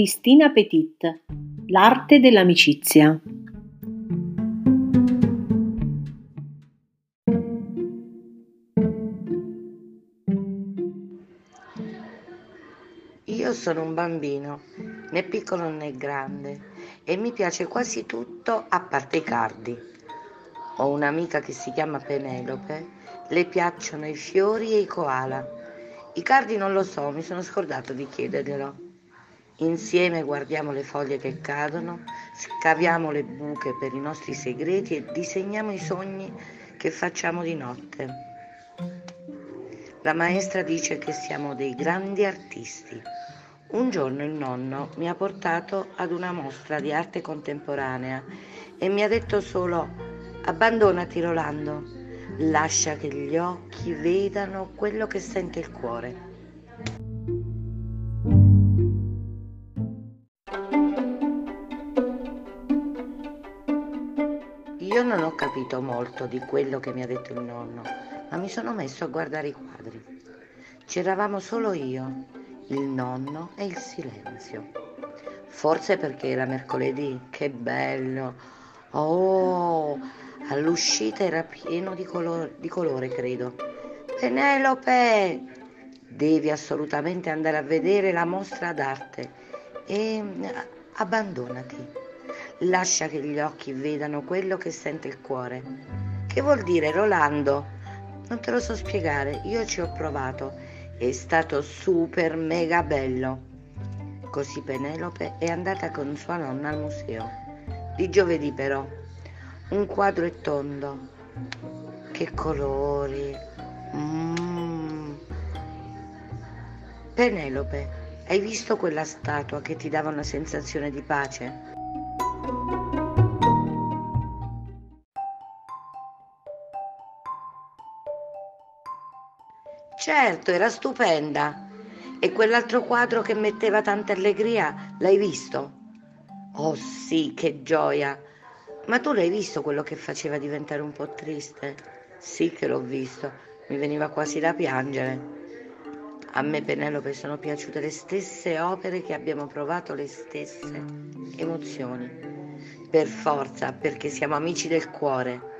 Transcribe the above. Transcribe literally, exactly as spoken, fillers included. Cristina Petit, l'arte dell'amicizia. Io sono un bambino, né piccolo né grande, e mi piace quasi tutto a parte i cardi. Ho un'amica che si chiama Penelope, le piacciono i fiori e i koala. I cardi non lo so, mi sono scordato di chiederglielo. Insieme guardiamo le foglie che cadono, scaviamo le buche per i nostri segreti e disegniamo i sogni che facciamo di notte. La maestra dice che siamo dei grandi artisti. Un giorno il nonno mi ha portato ad una mostra di arte contemporanea e mi ha detto solo: abbandonati Rolando, lascia che gli occhi vedano quello che sente il cuore. Io non ho capito molto di quello che mi ha detto il nonno, ma mi sono messo a guardare i quadri. C'eravamo solo io, il nonno e il silenzio. Forse perché era mercoledì, che bello! Oh, all'uscita era pieno di, color- di colore, credo. Penelope, devi assolutamente andare a vedere la mostra d'arte e abbandonati. Lascia che gli occhi vedano quello che sente il cuore. Che vuol dire, Rolando? Non te lo so spiegare, io ci ho provato. È stato super mega bello. Così Penelope è andata con sua nonna al museo. Di giovedì però. Un quadro è tondo. Che colori. Mm. Penelope, hai visto quella statua che ti dava una sensazione di pace? Certo, era stupenda. E quell'altro quadro che metteva tanta allegria, l'hai visto? Oh sì, che gioia! Ma tu l'hai visto quello che faceva diventare un po' triste? Sì che l'ho visto, mi veniva quasi da piangere. A me, Penelope, sono piaciute le stesse opere che abbiamo provato, le stesse emozioni. Per forza, perché siamo amici del cuore.